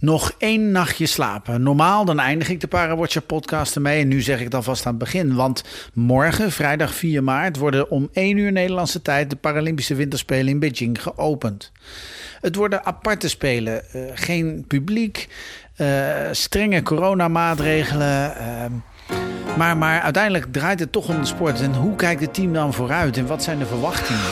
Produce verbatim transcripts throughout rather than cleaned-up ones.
Nog één nachtje slapen. Normaal dan eindig ik de Parawatcher podcast ermee. En nu zeg ik het alvast aan het begin. Want morgen, vrijdag vier maart, worden om één uur Nederlandse tijd de Paralympische Winterspelen in Beijing geopend. Het worden aparte spelen. Uh, geen publiek. Uh, strenge coronamaatregelen. Uh, maar, maar uiteindelijk draait het toch om de sport. En hoe kijkt het team dan vooruit? En wat zijn de verwachtingen?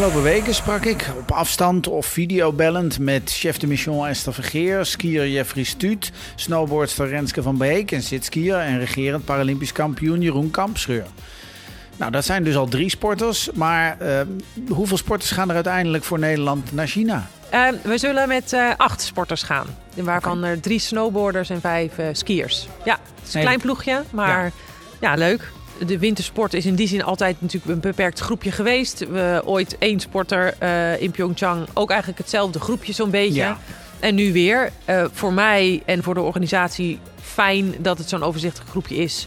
Afgelopen weken sprak ik op afstand of videobellend met chef de mission Esther Vergeer, skier Jeffrey Stuut, snowboardster Renske van Beek en zitskier en regerend Paralympisch kampioen Jeroen Kampscheur. Nou, dat zijn dus al drie sporters, maar uh, hoeveel sporters gaan er uiteindelijk voor Nederland naar China? Uh, we zullen met uh, acht sporters gaan, waarvan okay. er drie snowboarders en vijf uh, skiers. Ja, het is een klein ploegje, maar ja, ja leuk. De wintersport is in die zin altijd natuurlijk een beperkt groepje geweest. Uh, ooit één sporter uh, in Pyeongchang, ook eigenlijk hetzelfde groepje zo'n beetje. Ja. En nu weer. Uh, voor mij en voor de organisatie fijn dat het zo'n overzichtig groepje is.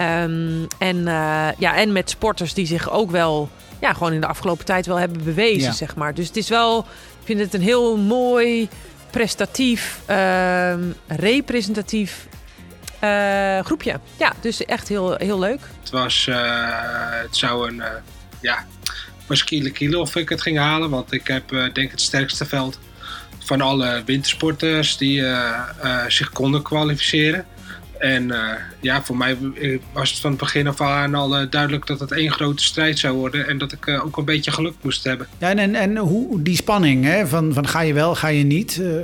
Um, en, uh, ja, en met sporters die zich ook wel ja, gewoon in de afgelopen tijd wel hebben bewezen. Ja. Zeg maar. Dus het is wel, ik vind het een heel mooi, prestatief, uh, representatief Uh, groepje. Ja, dus echt heel, heel leuk. Het was, uh, het zou een, uh, ja, was kilo kilo of ik het ging halen, want ik heb uh, denk het sterkste veld van alle wintersporters die uh, uh, zich konden kwalificeren. En uh, ja, voor mij was het van het begin af aan al uh, duidelijk dat het één grote strijd zou worden. En dat ik uh, ook een beetje geluk moest hebben. Ja, en, en, en hoe die spanning, hè? Van, van ga je wel, ga je niet. Uh,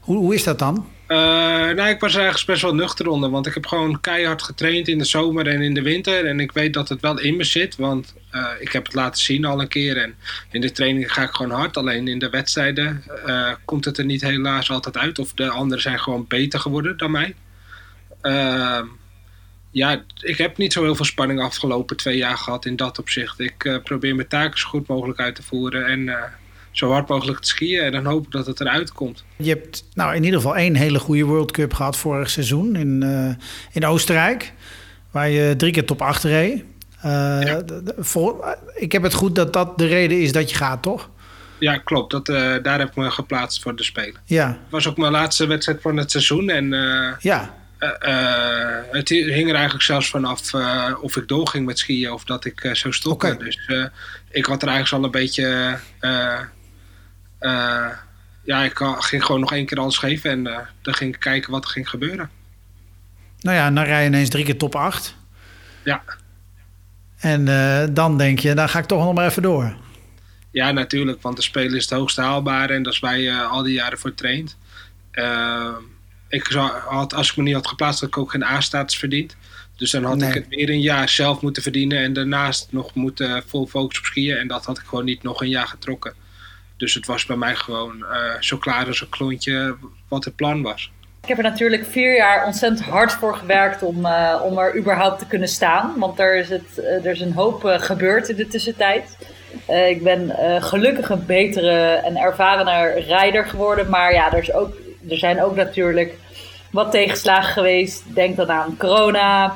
hoe, hoe is dat dan? Uh, nou, ik was ergens best wel nuchter onder, want ik heb gewoon keihard getraind in de zomer en in de winter. En ik weet dat het wel in me zit, want uh, ik heb het laten zien al een keer. En in de training ga ik gewoon hard, alleen in de wedstrijden uh, komt het er niet helaas altijd uit. Of de anderen zijn gewoon beter geworden dan mij. Uh, ja, ik heb niet zo heel veel spanning afgelopen twee jaar gehad in dat opzicht. Ik uh, probeer mijn taken zo goed mogelijk uit te voeren en Uh, zo hard mogelijk te skiën en dan hopen dat het eruit komt. Je hebt nou in ieder geval één hele goede World Cup gehad vorig seizoen in, uh, in Oostenrijk, waar je drie keer top acht reed. Uh, ja. d- d- vol- ik heb het goed dat dat de reden is dat je gaat, toch? Ja, klopt. Dat, uh, daar heb ik me geplaatst voor de Spelen. Ja. Het was ook mijn laatste wedstrijd van het seizoen en uh, ja. uh, uh, het hing er eigenlijk zelfs vanaf uh, of ik doorging met skiën of dat ik uh, zou stoppen. Okay. Dus uh, ik had er eigenlijk al een beetje Uh, Uh, ja, ik ging gewoon nog één keer alles geven en uh, dan ging ik kijken wat er ging gebeuren. Nou ja, dan rij je ineens drie keer top acht. Ja. En uh, dan denk je, dan ga ik toch nog maar even door. Ja, natuurlijk, want de Spelen is het hoogste haalbare en dat is waar je uh, al die jaren voor traint. Uh, ik zou, had, als ik me niet had geplaatst, had ik ook geen A-status verdiend. Dus dan had nee. ik het weer een jaar zelf moeten verdienen en daarnaast nog moeten vol focus op skiën. En dat had ik gewoon niet nog een jaar getrokken. Dus het was bij mij gewoon uh, zo klaar als een klontje wat het plan was. Ik heb er natuurlijk vier jaar ontzettend hard voor gewerkt om, uh, om er überhaupt te kunnen staan. Want er is, het, uh, er is een hoop uh, gebeurd in de tussentijd. Uh, ik ben uh, gelukkig een betere en ervarener rijder geworden. Maar ja, er, is ook, er zijn ook natuurlijk wat tegenslagen geweest. Denk dan aan corona,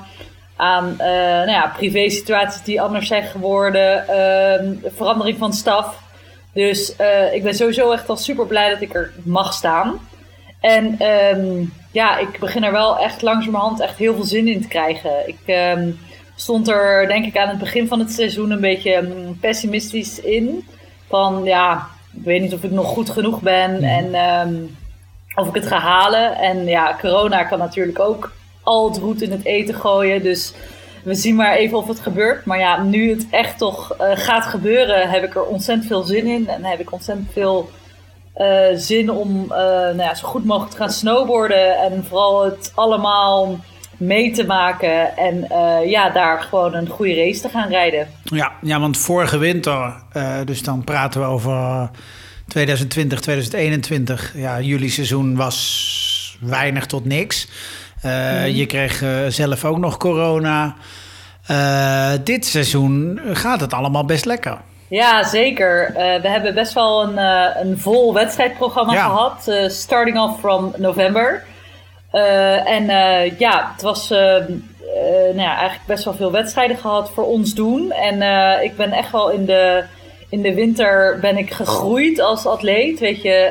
aan uh, nou ja, privé situaties die anders zijn geworden. Uh, verandering van staf. Dus uh, ik ben sowieso echt al super blij dat ik er mag staan. En um, ja, ik begin er wel echt langzamerhand echt heel veel zin in te krijgen. Ik um, stond er denk ik aan het begin van het seizoen een beetje um, pessimistisch in. Van ja, ik weet niet of ik nog goed genoeg ben en um, of ik het ga halen. En ja, corona kan natuurlijk ook al het roet in het eten gooien, dus we zien maar even of het gebeurt. Maar ja, nu het echt toch uh, gaat gebeuren, heb ik er ontzettend veel zin in. En heb ik ontzettend veel uh, zin om uh, nou ja, zo goed mogelijk te gaan snowboarden. En vooral het allemaal mee te maken. En uh, ja, daar gewoon een goede race te gaan rijden. Ja, ja, want vorige winter, uh, dus dan praten we over twintig twintig, twintig eenentwintig. Ja, juli seizoen was weinig tot niks. Uh, mm. Je kreeg uh, zelf ook nog corona. Uh, dit seizoen gaat het allemaal best lekker. Ja, zeker. Uh, we hebben best wel een, uh, een vol wedstrijdprogramma ja. gehad. Uh, starting off from November. Uh, en uh, ja, het was uh, uh, nou ja, eigenlijk best wel veel wedstrijden gehad voor ons doen. En uh, ik ben echt wel in de, in de winter ben ik gegroeid als atleet. Weet je,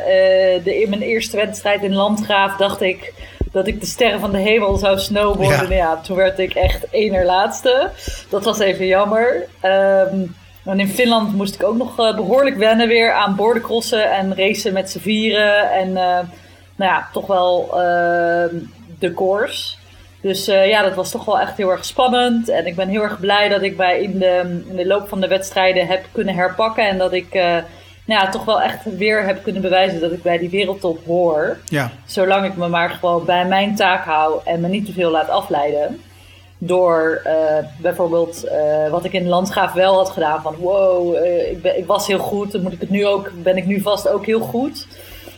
uh, de, in mijn eerste wedstrijd in Landgraaf dacht ik dat ik de sterren van de hemel zou snowboarden. Ja. Nou ja, toen werd ik echt één-laatste. Dat was even jammer. Um, en in Finland moest ik ook nog uh, behoorlijk wennen weer aan boardencrossen en racen met z'n vieren. En uh, nou ja, toch wel uh, de koers. Dus uh, ja, dat was toch wel echt heel erg spannend. En ik ben heel erg blij dat ik bij in de, in de loop van de wedstrijden heb kunnen herpakken. En dat ik... Uh, Ja, toch wel echt weer heb kunnen bewijzen dat ik bij die wereldtop hoor. Ja. Zolang ik me maar gewoon bij mijn taak hou en me niet te veel laat afleiden. Door uh, bijvoorbeeld uh, wat ik in Landgraaf wel had gedaan. Van wow, uh, ik, ben, ik was heel goed. Dan moet ik het nu ook, ben ik nu vast ook heel goed.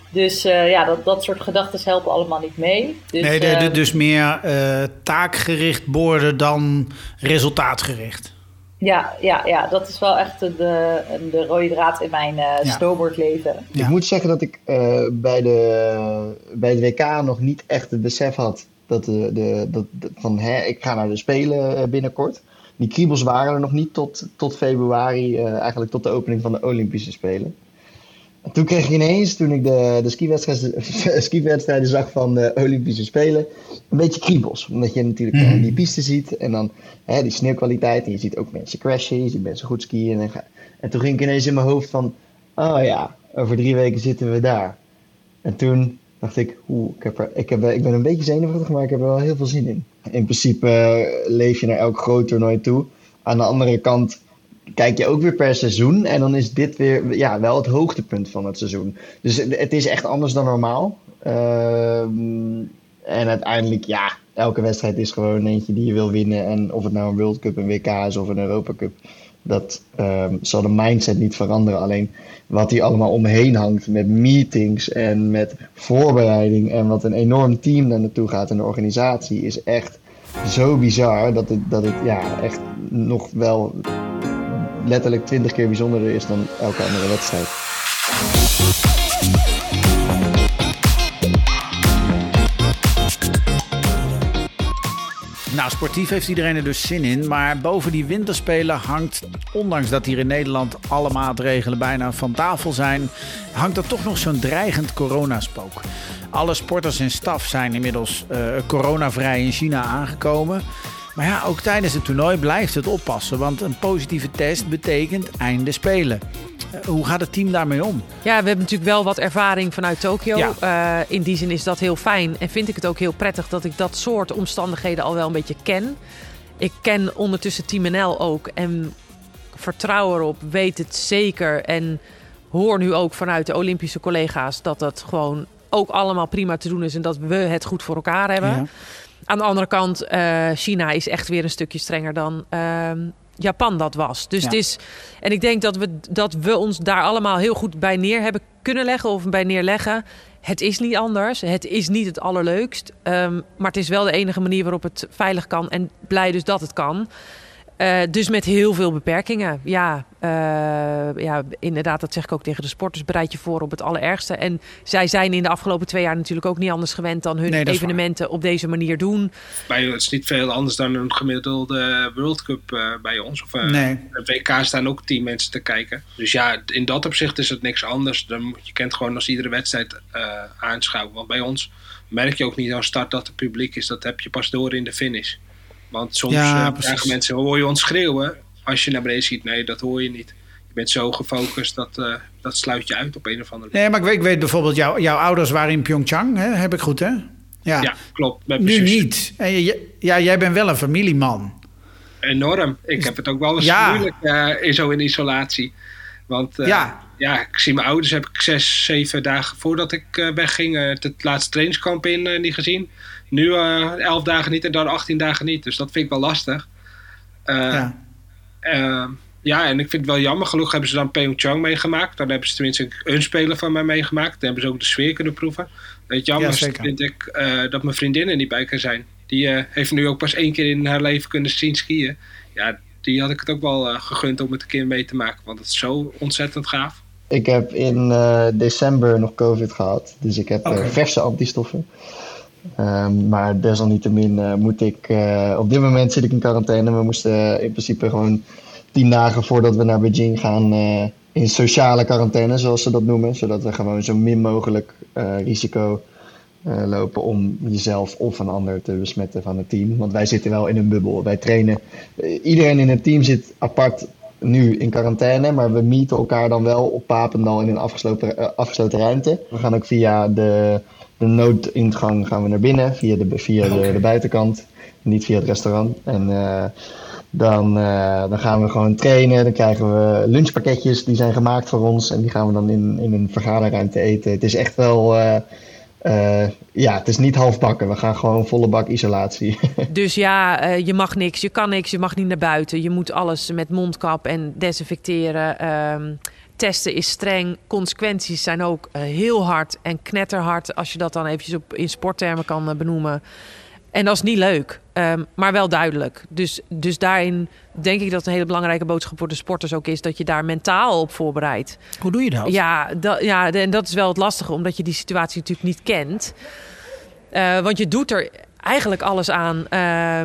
Dus uh, ja, dat, dat soort gedachten helpen allemaal niet mee. Dus, nee, de, de, dus meer uh, taakgericht boarden dan resultaatgericht. Ja, ja, ja, dat is wel echt de, de rode draad in mijn uh, ja. snowboardleven. Ik ja. moet zeggen dat ik uh, bij, de, bij het W K nog niet echt het besef had dat, de, de, dat de, van hè, ik ga naar de Spelen binnenkort. Die kriebels waren er nog niet tot, tot februari, uh, eigenlijk tot de opening van de Olympische Spelen. En toen kreeg ik ineens, toen ik de, de skiwedstrijden, skiwedstrijden zag van de Olympische Spelen, een beetje kriebels. Omdat je natuurlijk mm. die piste ziet en dan hè, die sneeuwkwaliteit. En je ziet ook mensen crashen, je ziet mensen goed skiën. En, en toen ging ik ineens in mijn hoofd van, oh ja, over drie weken zitten we daar. En toen dacht ik, oeh, ik, heb er, ik, heb, ik ben een beetje zenuwachtig, maar ik heb er wel heel veel zin in. In principe uh, leef je naar elk groot toernooi toe. Aan de andere kant kijk je ook weer per seizoen en dan is dit weer ja, wel het hoogtepunt van het seizoen. Dus het is echt anders dan normaal. Uh, en uiteindelijk, ja, elke wedstrijd is gewoon eentje die je wil winnen. En of het nou een World Cup, een W K is of een Europa Cup, dat uh, zal de mindset niet veranderen. Alleen wat hier allemaal omheen hangt met meetings en met voorbereiding en wat een enorm team daar naartoe gaat en de organisatie is echt zo bizar dat het, dat het ja, echt nog wel letterlijk twintig keer bijzonderder is dan elke andere wedstrijd. Nou, sportief heeft iedereen er dus zin in. Maar boven die winterspelen hangt, ondanks dat hier in Nederland alle maatregelen bijna van tafel zijn, hangt er toch nog zo'n dreigend coronaspook. Alle sporters en staf zijn inmiddels uh, coronavrij in China aangekomen. Maar ja, ook tijdens het toernooi blijft het oppassen, want een positieve test betekent einde spelen. Hoe gaat het team daarmee om? Ja, we hebben natuurlijk wel wat ervaring vanuit Tokio. Ja. Uh, in die zin is dat heel fijn en vind ik het ook heel prettig dat ik dat soort omstandigheden al wel een beetje ken. Ik ken ondertussen Team N L ook en vertrouw erop, weet het zeker en hoor nu ook vanuit de Olympische collega's dat dat gewoon ook allemaal prima te doen is en dat we het goed voor elkaar hebben. Ja. Aan de andere kant, uh, China is echt weer een stukje strenger dan uh, Japan dat was. Dus ja. het is, en ik denk dat we, dat we ons daar allemaal heel goed bij neer hebben kunnen leggen of bij neerleggen. Het is niet anders. Het is niet het allerleukst. Um, maar het is wel de enige manier waarop het veilig kan. En blij dus dat het kan. Uh, dus met heel veel beperkingen. Ja, uh, ja, inderdaad, dat zeg ik ook tegen de sporters. Bereid je voor op het allerergste. En zij zijn in de afgelopen twee jaar natuurlijk ook niet anders gewend dan hun nee, evenementen op deze manier doen. Bij, het is niet veel anders dan een gemiddelde World Cup uh, bij ons. Of uh, nee. W K staan ook tien mensen te kijken. Dus ja, in dat opzicht is het niks anders. Dan, je kent gewoon als iedere wedstrijd uh, aanschouwen. Want bij ons merk je ook niet aan start dat het publiek is. Dat heb je pas door in de finish. Want soms ja, uh, krijgen mensen, hoor je ons schreeuwen als je naar beneden ziet. Nee, dat hoor je niet. Je bent zo gefocust, dat, uh, dat sluit je uit op een of andere manier. Nee, maar ik weet, ik weet bijvoorbeeld, jou, jouw ouders waren in Pyeongchang, hè? Heb ik goed, hè? Ja, ja klopt. Nu niet. En je, je, ja, jij bent wel een familieman. Enorm. Ik heb het ook wel eens ja. moeilijk uh, in, zo in isolatie. Want uh, ja. ja, ik zie mijn ouders, heb ik zes, zeven dagen voordat ik uh, wegging uh, het laatste trainingskamp in uh, niet gezien. Nu uh, elf dagen niet en dan achttien dagen niet. Dus dat vind ik wel lastig. Uh, ja. Uh, ja, en ik vind het wel jammer. Gelukkig hebben ze dan Pyeongchang meegemaakt. Dan hebben ze tenminste een speler van mij meegemaakt. Dan hebben ze ook de sfeer kunnen proeven. Het jammerste ja, vind ik uh, dat mijn vriendin er niet bij kan zijn. Die uh, heeft nu ook pas één keer in haar leven kunnen zien skiën. Ja, die had ik het ook wel uh, gegund om het een keer mee te maken. Want het is zo ontzettend gaaf. Ik heb in uh, december nog COVID gehad. Dus ik heb okay. uh, verse antistoffen. Um, maar desalniettemin uh, moet ik... Uh, op dit moment zit ik in quarantaine. We moesten uh, in principe gewoon tien dagen voordat we naar Beijing gaan... Uh, in sociale quarantaine, zoals ze dat noemen. Zodat we gewoon zo min mogelijk uh, risico uh, lopen om jezelf of een ander te besmetten van het team. Want wij zitten wel in een bubbel. Wij trainen. Uh, iedereen in het team zit apart nu in quarantaine. Maar we meeten elkaar dan wel op Papendal in een afgesloten, uh, afgesloten ruimte. We gaan ook via de, de noodingang gaan we naar binnen. Via de, via de, de buitenkant. Niet via het restaurant. En... Uh, Dan, uh, dan gaan we gewoon trainen, dan krijgen we lunchpakketjes, die zijn gemaakt voor ons. En die gaan we dan in, in een vergaderruimte eten. Het is echt wel, uh, uh, ja, het is niet halfbakken. We gaan gewoon volle bak isolatie. Dus ja, uh, je mag niks, je kan niks, je mag niet naar buiten. Je moet alles met mondkap en desinfecteren. Um, testen is streng, consequenties zijn ook uh, heel hard en knetterhard. Als je dat dan eventjes op, in sporttermen kan uh, benoemen. En dat is niet leuk, um, maar wel duidelijk. Dus, dus daarin denk ik dat het een hele belangrijke boodschap voor de sporters ook is... dat je daar mentaal op voorbereidt. Hoe doe je dat? Ja, dat, ja en dat is wel het lastige, omdat je die situatie natuurlijk niet kent. Uh, want je doet er eigenlijk alles aan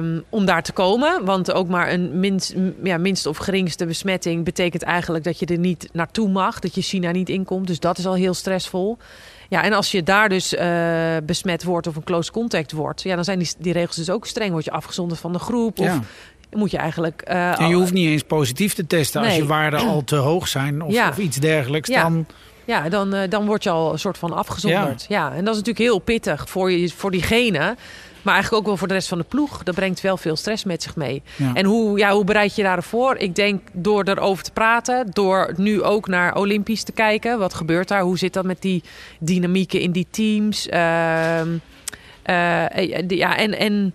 um, om daar te komen. Want ook maar een minst, ja, minste of geringste besmetting... betekent eigenlijk dat je er niet naartoe mag, dat je China niet inkomt. Dus dat is al heel stressvol. Ja, en als je daar dus uh, besmet wordt of een close contact wordt... ja, dan zijn die, die regels dus ook streng. Word je afgezonderd van de groep of ja. moet je eigenlijk... Uh, en je hoeft niet eens positief te testen nee. als je waarden al te hoog zijn of, ja. of iets dergelijks. Ja, dan, ja, dan, uh, dan word je al een soort van afgezonderd. Ja. ja, en dat is natuurlijk heel pittig voor, je, voor diegene... maar eigenlijk ook wel voor de rest van de ploeg. Dat brengt wel veel stress met zich mee. Ja. En hoe, ja, hoe bereid je daarvoor? Ik denk door erover te praten. Door nu ook naar Olympisch te kijken. Wat gebeurt daar? Hoe zit dat met die dynamieken in die teams? Uh, uh, ja, en... en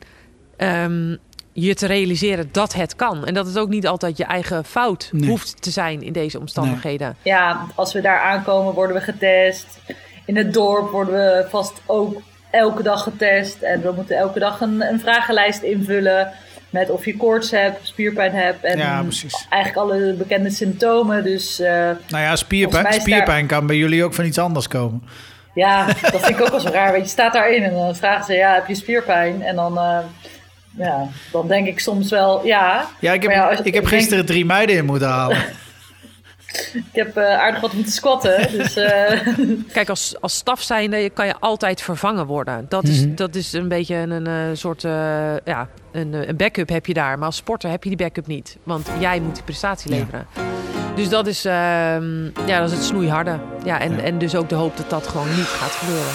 um, je te realiseren dat het kan. En dat het ook niet altijd je eigen fout nee. hoeft te zijn in deze omstandigheden. Nee. Ja, als we daar aankomen worden we getest. In het dorp worden we vast ook... elke dag getest en we moeten elke dag een, een vragenlijst invullen met of je koorts hebt, spierpijn hebt en ja, eigenlijk alle bekende symptomen. Dus, uh, nou ja, spierpijn, spierpijn daar... kan bij jullie ook van iets anders komen. Ja, dat vind ik ook wel zo raar. Weet je, staat daarin en dan vragen ze, ja, heb je spierpijn? En dan, uh, ja, dan denk ik soms wel, ja. Ja, ik heb, ja, ik heb gisteren denk... drie meiden in moeten halen. Ik heb uh, aardig wat moeten squatten. Dus, uh... Kijk, als, als staf zijnde kan je altijd vervangen worden. Dat is, mm-hmm. dat is een beetje een, een soort... Uh, ja, een, een backup heb je daar. Maar als sporter heb je die backup niet. Want jij moet die prestatie leveren. Ja. Dus dat is, uh, ja, dat is het snoeiharde. Ja, en, ja. en dus ook de hoop dat dat gewoon niet gaat gebeuren.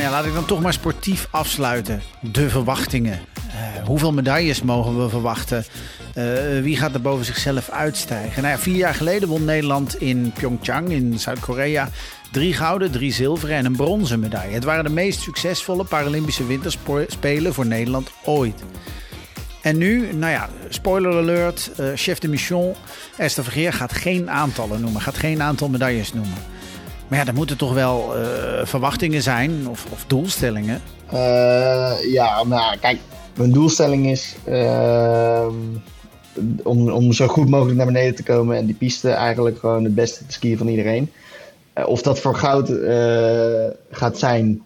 Ja, laat ik dan toch maar sportief afsluiten. De verwachtingen. Uh, hoeveel medailles mogen we verwachten? Uh, wie gaat er boven zichzelf uitstijgen? Nou ja, vier jaar geleden won Nederland in Pyeongchang in Zuid-Korea... drie gouden, drie zilveren en een bronzen medaille. Het waren de meest succesvolle Paralympische Winterspelen voor Nederland ooit. En nu, nou ja, spoiler alert, uh, chef de mission... Esther Vergeer gaat geen aantallen noemen, gaat geen aantal medailles noemen. Maar ja, er moeten toch wel uh, verwachtingen zijn of, of doelstellingen? Uh, ja, nou kijk, mijn doelstelling is uh, om, om zo goed mogelijk naar beneden te komen... en die piste eigenlijk gewoon het beste te skiën van iedereen. Uh, of dat voor goud uh, gaat zijn,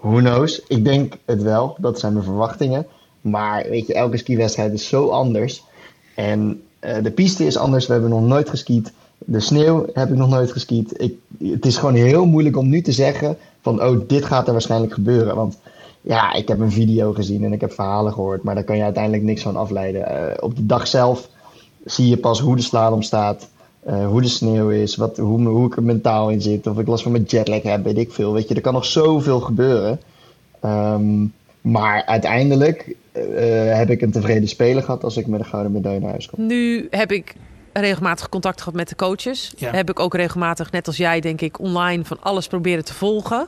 who knows. Ik denk het wel, dat zijn mijn verwachtingen. Maar weet je, elke skiwedstrijd is zo anders. En uh, de piste is anders, we hebben nog nooit geskiet... De sneeuw heb ik nog nooit geskiet. Ik, het is gewoon heel moeilijk om nu te zeggen van oh, dit gaat er waarschijnlijk gebeuren. Want ja, ik heb een video gezien en ik heb verhalen gehoord. Maar daar kan je uiteindelijk niks van afleiden. Uh, op de dag zelf zie je pas hoe de slalom staat. Uh, hoe de sneeuw is. Wat, hoe, hoe ik er mentaal in zit. Of ik last van mijn jetlag heb, weet ik veel. Weet je, er kan nog zoveel gebeuren. Um, maar uiteindelijk uh, heb ik een tevreden speler gehad als ik met een gouden medaille naar huis kom. Nu heb ik... regelmatig contact gehad met de coaches. Ja. Heb ik ook regelmatig, net als jij denk ik, online van alles proberen te volgen.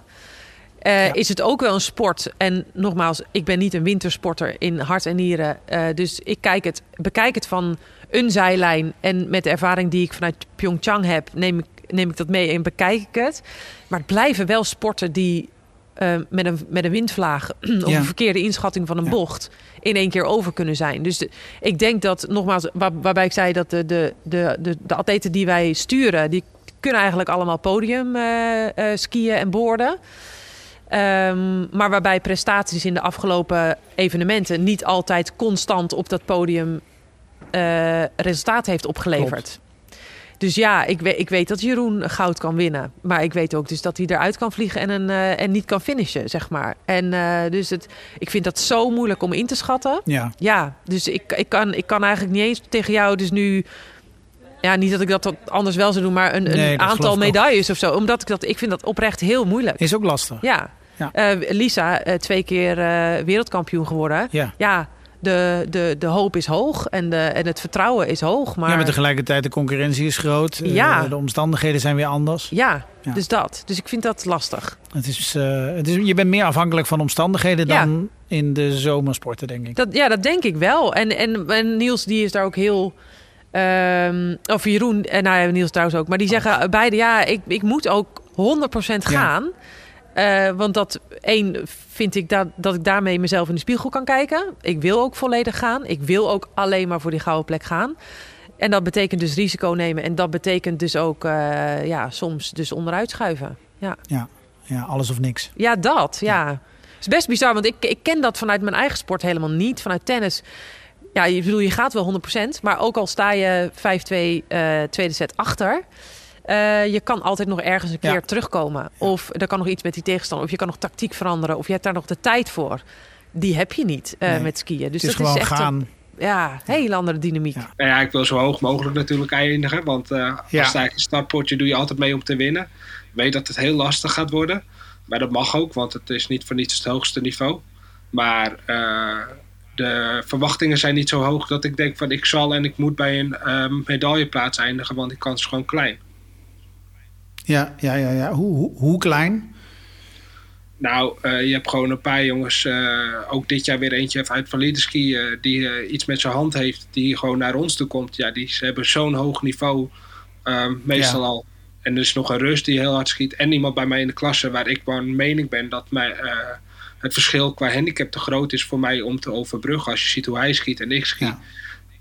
Uh, ja. Is het ook wel een sport? En nogmaals, ik ben niet een wintersporter in hart en nieren. Uh, dus ik kijk het, bekijk het van een zijlijn. En met de ervaring die ik vanuit Pyeongchang heb, neem ik, neem ik dat mee en bekijk ik het. Maar het blijven wel sporten die Uh, met, een, met een windvlaag of ja. een verkeerde inschatting van een ja. bocht in één keer over kunnen zijn. Dus de, ik denk dat, nogmaals, waar, waarbij ik zei dat de, de, de, de, de atleten die wij sturen, die kunnen eigenlijk allemaal podium uh, uh, skiën en boarden. Um, maar waarbij prestaties in de afgelopen evenementen niet altijd constant op dat podium uh, resultaat heeft opgeleverd. Klopt. Dus ja, ik weet, ik weet dat Jeroen goud kan winnen. Maar ik weet ook dus dat hij eruit kan vliegen en, een, uh, en niet kan finishen, zeg maar. En uh, dus het, ik vind dat zo moeilijk om in te schatten. Ja, ja dus ik, ik, kan, ik kan eigenlijk niet eens tegen jou dus nu... Ja, niet dat ik dat anders wel zou doen, maar een, nee, een aantal medailles of zo. Omdat ik dat... Ik vind dat oprecht heel moeilijk. Is ook lastig. Ja. ja. Uh, Lisa, uh, twee keer uh, wereldkampioen geworden. Ja. ja De, de, de hoop is hoog en, de, en het vertrouwen is hoog. Maar... Ja, maar tegelijkertijd de concurrentie is groot. Ja. Uh, de omstandigheden zijn weer anders. Ja, ja, dus dat. Dus ik vind dat lastig. Het is, uh, het is, je bent meer afhankelijk van omstandigheden ja. dan in de zomersporten, denk ik. Dat, ja, dat denk ik wel. En, en, en Niels die is daar ook heel... Um, of Jeroen en nou ja, Niels trouwens ook. Maar die zeggen oh. beide, ja, ik, ik moet ook honderd procent gaan... Ja. Uh, want dat, één, vind ik da- dat ik daarmee mezelf in de spiegel kan kijken. Ik wil ook volledig gaan. Ik wil ook alleen maar voor die gouden plek gaan. En dat betekent dus risico nemen. En dat betekent dus ook uh, ja, soms dus onderuit schuiven. Ja. Ja, ja, alles of niks. Ja, dat. Ja. Ja. Is best bizar, want ik, ik ken dat vanuit mijn eigen sport helemaal niet. Vanuit tennis. Ja, je, bedoel, je gaat wel honderd procent. Maar ook al sta je vijf twee uh, tweede set achter... Uh, je kan altijd nog ergens een keer ja. terugkomen. Of er kan nog iets met die tegenstander. Of je kan nog tactiek veranderen. Of je hebt daar nog de tijd voor. Die heb je niet uh, nee. met skiën. Dus het is dat gewoon is echt gaan. Een ja, hele andere dynamiek. Ja. Nou ja, ik wil zo hoog mogelijk natuurlijk eindigen. Want uh, als ja. het eigen startpotje doe je altijd mee om te winnen. Ik weet dat het heel lastig gaat worden. Maar dat mag ook. Want het is niet voor niets het hoogste niveau. Maar uh, de verwachtingen zijn niet zo hoog. Dat ik denk van ik zal en ik moet bij een uh, medailleplaats eindigen. Want die kans is gewoon klein. Ja, ja, ja, ja. Hoe, hoe, hoe klein? Nou, uh, je hebt gewoon een paar jongens, uh, ook dit jaar weer eentje uit Valideski, uh, die uh, iets met zijn hand heeft, die gewoon naar ons toe komt. Ja, die ze hebben zo'n hoog niveau, uh, meestal ja. al. En er is nog een Rus die heel hard schiet en iemand bij mij in de klasse waar ik van mening ben dat mij, uh, het verschil qua handicap te groot is voor mij om te overbruggen. Als je ziet hoe hij schiet en ik schiet.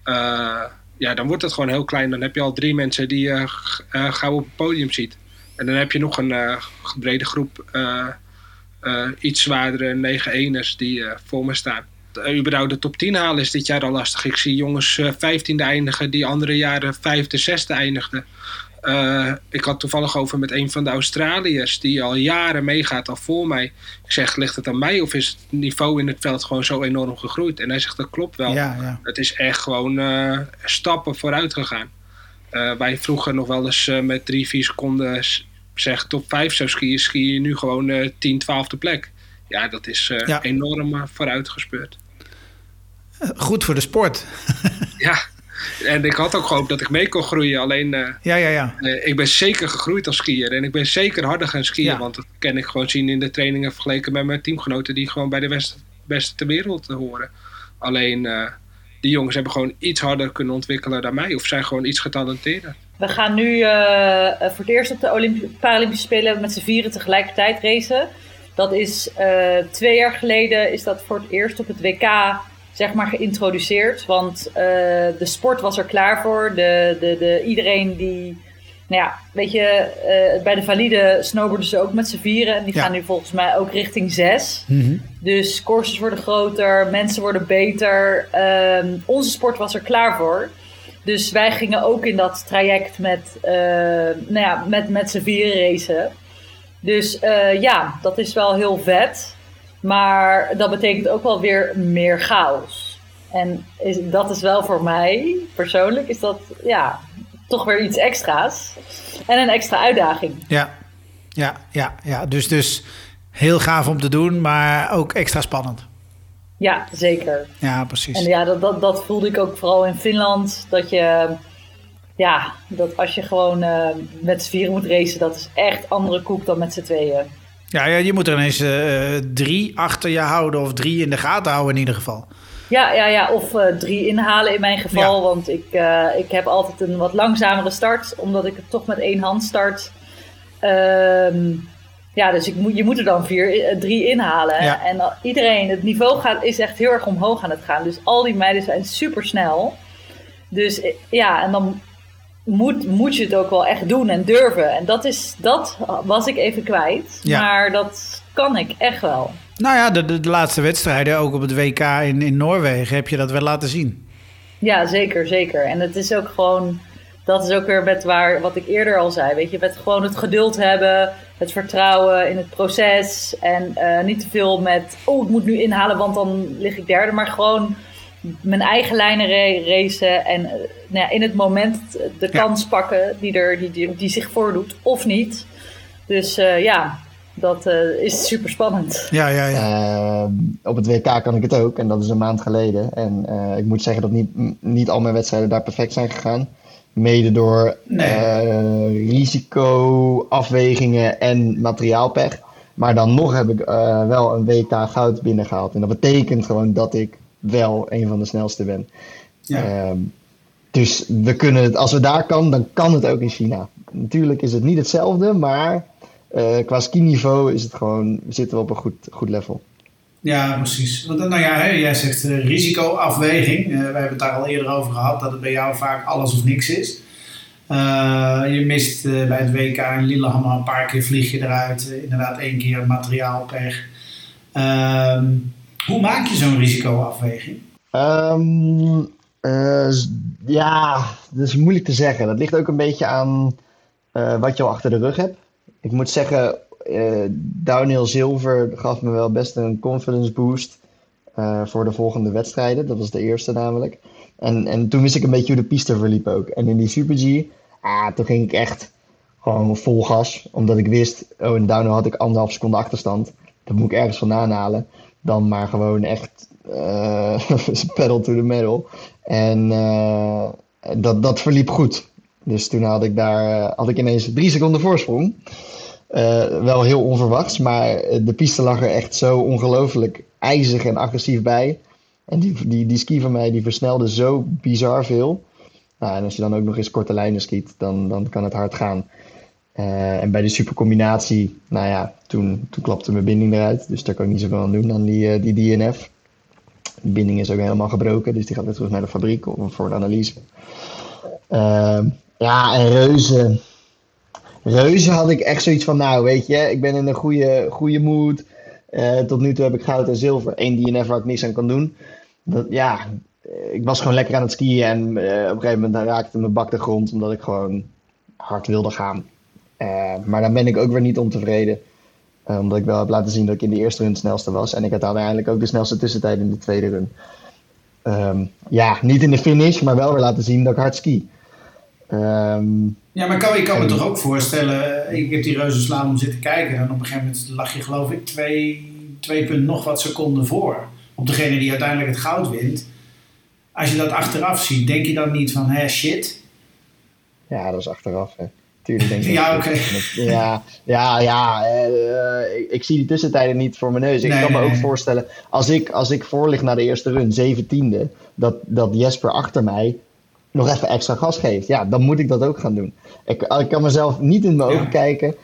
Ja, uh, ja dan wordt het gewoon heel klein. Dan heb je al drie mensen die je uh, g- uh, gauw op het podium ziet. En dan heb je nog een uh, brede groep uh, uh, iets zwaardere negen-eners die uh, voor me staan. Uh, überhaupt de top tien halen is dit jaar al lastig. Ik zie jongens uh, vijftiende eindigen die andere jaren vijfde, zesde eindigden. Uh, ik had toevallig over met een van de Australiërs die al jaren meegaat, al voor mij. Ik zeg, ligt het aan mij of is het niveau in het veld gewoon zo enorm gegroeid? En hij zegt, dat klopt wel. Ja, ja. Het is echt gewoon uh, stappen vooruit gegaan. Uh, wij vroeger nog wel eens uh, met drie, vier seconden... zeg top vijf zou skiën, ski je nu gewoon uh, tien, twaalfde plek. Ja, dat is uh, ja. enorm uh, vooruitgespeurd. Goed voor de sport. Ja, en ik had ook gehoopt dat ik mee kon groeien. Alleen, uh, ja, ja, ja. Uh, ik ben zeker gegroeid als skier. En ik ben zeker harder gaan skiën. Ja. Want dat kan ik gewoon zien in de trainingen vergeleken met mijn teamgenoten... die gewoon bij de beste, beste ter wereld horen. Alleen, uh, die jongens hebben gewoon iets harder kunnen ontwikkelen dan mij. Of zijn gewoon iets getalenteerder. We gaan nu uh, voor het eerst op de Olympi- Paralympische Spelen met z'n vieren tegelijkertijd racen. Dat is uh, twee jaar geleden is dat voor het eerst op het W K zeg maar, geïntroduceerd. Want uh, de sport was er klaar voor. De, de, de, iedereen die, nou ja, weet je, uh, bij de valide snowboarden ze ook met z'n vieren. En die ja. gaan nu volgens mij ook richting zes. Mm-hmm. Dus courses worden groter, mensen worden beter. Uh, onze sport was er klaar voor. Dus wij gingen ook in dat traject met, uh, nou ja, met, met z'n vieren racen. Dus uh, ja, dat is wel heel vet. Maar dat betekent ook wel weer meer chaos. En is, dat is wel voor mij persoonlijk, is dat ja, toch weer iets extra's. En een extra uitdaging. Ja, ja, ja, ja. Dus, dus heel gaaf om te doen, maar ook extra spannend. Ja, zeker. Ja, precies. En ja, dat, dat, dat voelde ik ook vooral in Finland. Dat je, ja, dat als je gewoon uh, met z'n vieren moet racen, dat is echt andere koek dan met z'n tweeën. Ja, ja je moet er ineens uh, drie achter je houden of drie in de gaten houden in ieder geval. Ja, ja, ja of uh, drie inhalen in mijn geval. Ja. Want ik, uh, ik heb altijd een wat langzamere start, omdat ik het toch met één hand start. Um, Ja, dus ik moet, je moet er dan vier, drie inhalen. Ja. En iedereen, het niveau gaat, is echt heel erg omhoog aan het gaan. Dus al die meiden zijn super snel. Dus ja, en dan moet, moet je het ook wel echt doen en durven. En dat, is, dat was ik even kwijt. Ja. Maar dat kan ik echt wel. Nou ja, de, de, de laatste wedstrijden, ook op het W K in, in Noorwegen, heb je dat wel laten zien. Ja, zeker, zeker. En het is ook gewoon... Dat is ook weer met waar, wat ik eerder al zei. Weet je, met gewoon het geduld hebben, het vertrouwen in het proces. En uh, niet te veel met, oh, ik moet nu inhalen, want dan lig ik derde. Maar gewoon mijn eigen lijnen ra- racen. En uh, nou ja, in het moment de kans ja. pakken die, er, die, die, die zich voordoet, of niet. Dus uh, ja, dat uh, is super spannend. Ja, ja, ja. Uh, op het W K kan ik het ook. En dat is een maand geleden. En uh, ik moet zeggen dat niet, m- niet al mijn wedstrijden daar perfect zijn gegaan. Mede door nee. uh, risico, afwegingen en materiaalpech. Maar dan nog heb ik uh, wel een W K goud binnengehaald. En dat betekent gewoon dat ik wel een van de snelste ben. Ja. Uh, dus we kunnen het, als we daar kan, dan kan het ook in China. Natuurlijk is het niet hetzelfde, maar uh, qua skiniveau is het gewoon, zitten we op een goed, goed level. Ja, precies. Want, nou ja, hè, jij zegt uh, risicoafweging. Uh, wij hebben het daar al eerder over gehad, dat het bij jou vaak alles of niks is. Uh, je mist uh, bij het W K in Lillehammer een paar keer vlieg je eruit. Uh, inderdaad één keer materiaalpech. Uh, hoe maak je zo'n risicoafweging? Um, uh, ja, dat is moeilijk te zeggen. Dat ligt ook een beetje aan uh, wat je al achter de rug hebt. Ik moet zeggen... Uh, downhill zilver gaf me wel best een confidence boost uh, voor de volgende wedstrijden. Dat was de eerste namelijk. En, en toen wist ik een beetje hoe de piste verliep ook. En in die Super G, ah, toen ging ik echt gewoon vol gas. Omdat ik wist, oh, in downhill had ik anderhalf seconde achterstand. Dat moet ik ergens vandaan halen. Dan maar gewoon echt uh, pedal to the metal. En uh, dat, dat verliep goed. Dus toen had ik daar had ik ineens drie seconden voorsprong. Uh, wel heel onverwachts, maar de piste lag er echt zo ongelooflijk ijzig en agressief bij. En die, die, die ski van mij die versnelde zo bizar veel. Nou, en als je dan ook nog eens korte lijnen skiet, dan, dan kan het hard gaan. Uh, en bij de supercombinatie, nou ja, toen, toen klapte mijn binding eruit. Dus daar kan ik niet zoveel aan doen aan die, uh, die D N F. De binding is ook helemaal gebroken, dus die gaat weer terug naar de fabriek voor een analyse. Uh, ja, en reuze... Reuzen had ik echt zoiets van, nou weet je, ik ben in een goede, goede mood. Uh, tot nu toe heb ik goud en zilver. Eén D N F waar ik niks aan kan doen. Dat, ja, ik was gewoon lekker aan het skiën. En uh, op een gegeven moment raakte mijn bak de grond. Omdat ik gewoon hard wilde gaan. Uh, maar dan ben ik ook weer niet ontevreden. Uh, omdat ik wel heb laten zien dat ik in de eerste run de snelste was. En ik had uiteindelijk ook de snelste tussentijd in de tweede run. Um, ja, niet in de finish, maar wel weer laten zien dat ik hard ski. Um, ja, maar kan, ik kan me en... toch ook voorstellen, ik heb die reuzenslalom zitten kijken en op een gegeven moment lag je geloof ik twee, twee punt nog wat seconden voor op degene die uiteindelijk het goud wint. Als je dat achteraf ziet, denk je dan niet van, hé, shit? Ja, dat is achteraf, hè. Tuurlijk denk ik. Ja, oké. Okay. Ja, ja, ja uh, ik, ik zie die tussentijden niet voor mijn neus. Ik nee, kan me nee, ook nee. voorstellen, als ik, als ik voorlig naar de eerste run, zeventiende, dat, dat Jesper achter mij nog even extra gas geeft. Ja, dan moet ik dat ook gaan doen. Ik, ik kan mezelf niet in mijn ja. ogen kijken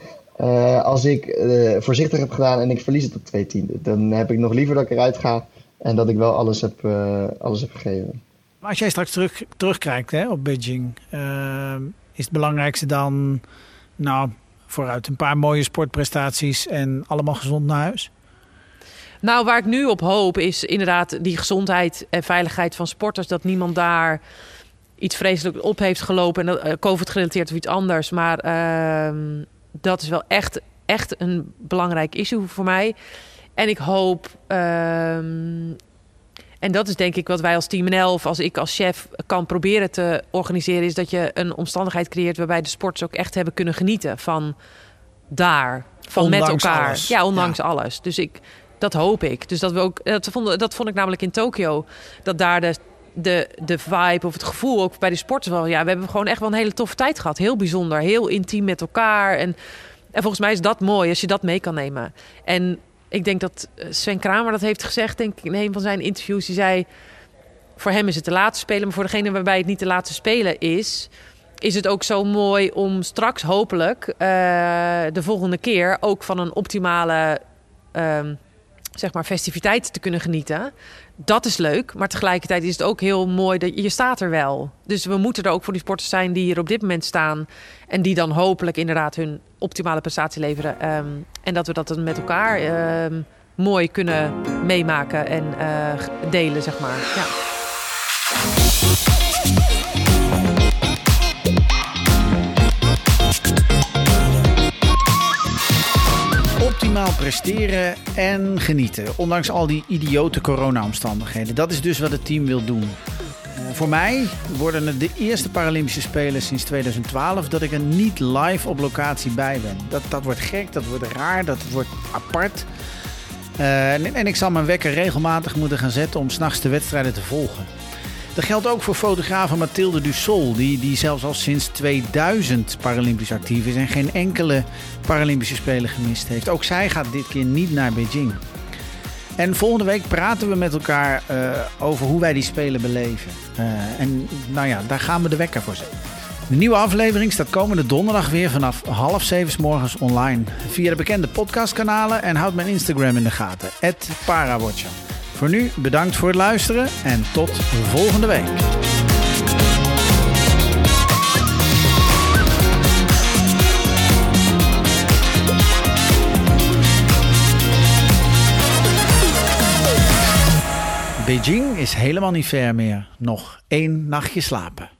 uh, als ik uh, voorzichtig heb gedaan en ik verlies het op twee tiende. Dan heb ik nog liever dat ik eruit ga en dat ik wel alles heb, uh, alles heb gegeven. Maar als jij straks terug, terugkijkt hè, op Beijing, uh, is het belangrijkste dan nou vooruit een paar mooie sportprestaties en allemaal gezond naar huis? Nou, waar ik nu op hoop is inderdaad die gezondheid en veiligheid van sporters. Dat niemand daar iets vreselijk op heeft gelopen en dat, uh, COVID gerelateerd of iets anders. Maar uh, dat is wel echt, echt een belangrijk issue voor mij. En ik hoop, uh, en dat is denk ik wat wij als Team N L of als ik als chef kan proberen te organiseren, is dat je een omstandigheid creëert waarbij de sporters ook echt hebben kunnen genieten van daar, van ondanks met elkaar. Alles. Ja, ondanks ja. alles. Dus ik, dat hoop ik. Dus dat we ook, dat vond, dat vond ik namelijk in Tokio, dat daar de De, de vibe of het gevoel ook bij de sporters wel. Ja, we hebben gewoon echt wel een hele toffe tijd gehad. Heel bijzonder, heel intiem met elkaar. En, en volgens mij is dat mooi als je dat mee kan nemen. En ik denk dat Sven Kramer dat heeft gezegd, denk ik, in een van zijn interviews. Die zei, voor hem is het de laatste spelen. Maar voor degene waarbij het niet de laatste spelen is, is het ook zo mooi om straks hopelijk uh, de volgende keer ook van een optimale um, zeg maar festiviteit te kunnen genieten. Dat is leuk, maar tegelijkertijd is het ook heel mooi dat je staat er wel. Dus we moeten er ook voor die sporters zijn die hier op dit moment staan en die dan hopelijk inderdaad hun optimale prestatie leveren. Um, en dat we dat dan met elkaar um, mooi kunnen meemaken en uh, delen, zeg maar. Ja. Optimaal presteren en genieten, ondanks al die idiote corona-omstandigheden. Dat is dus wat het team wil doen. Uh, voor mij worden het de eerste Paralympische Spelen sinds tweeduizend twaalf dat ik er niet live op locatie bij ben. Dat, dat wordt gek, dat wordt raar, dat wordt apart. Uh, en, en ik zal mijn wekker regelmatig moeten gaan zetten om 's nachts de wedstrijden te volgen. Dat geldt ook voor fotografe Mathilde Dussol, die, die zelfs al sinds tweeduizend Paralympisch actief is en geen enkele Paralympische Spelen gemist heeft. Ook zij gaat dit keer niet naar Beijing. En volgende week praten we met elkaar uh, over hoe wij die Spelen beleven. Uh, en nou ja, daar gaan we de wekker voor zetten. De nieuwe aflevering staat komende donderdag weer vanaf half zeven 's morgens online. Via de bekende podcastkanalen en houd mijn Instagram in de gaten. at Parawatcher. Voor nu bedankt voor het luisteren en tot volgende week. Beijing is helemaal niet ver meer. Nog één nachtje slapen.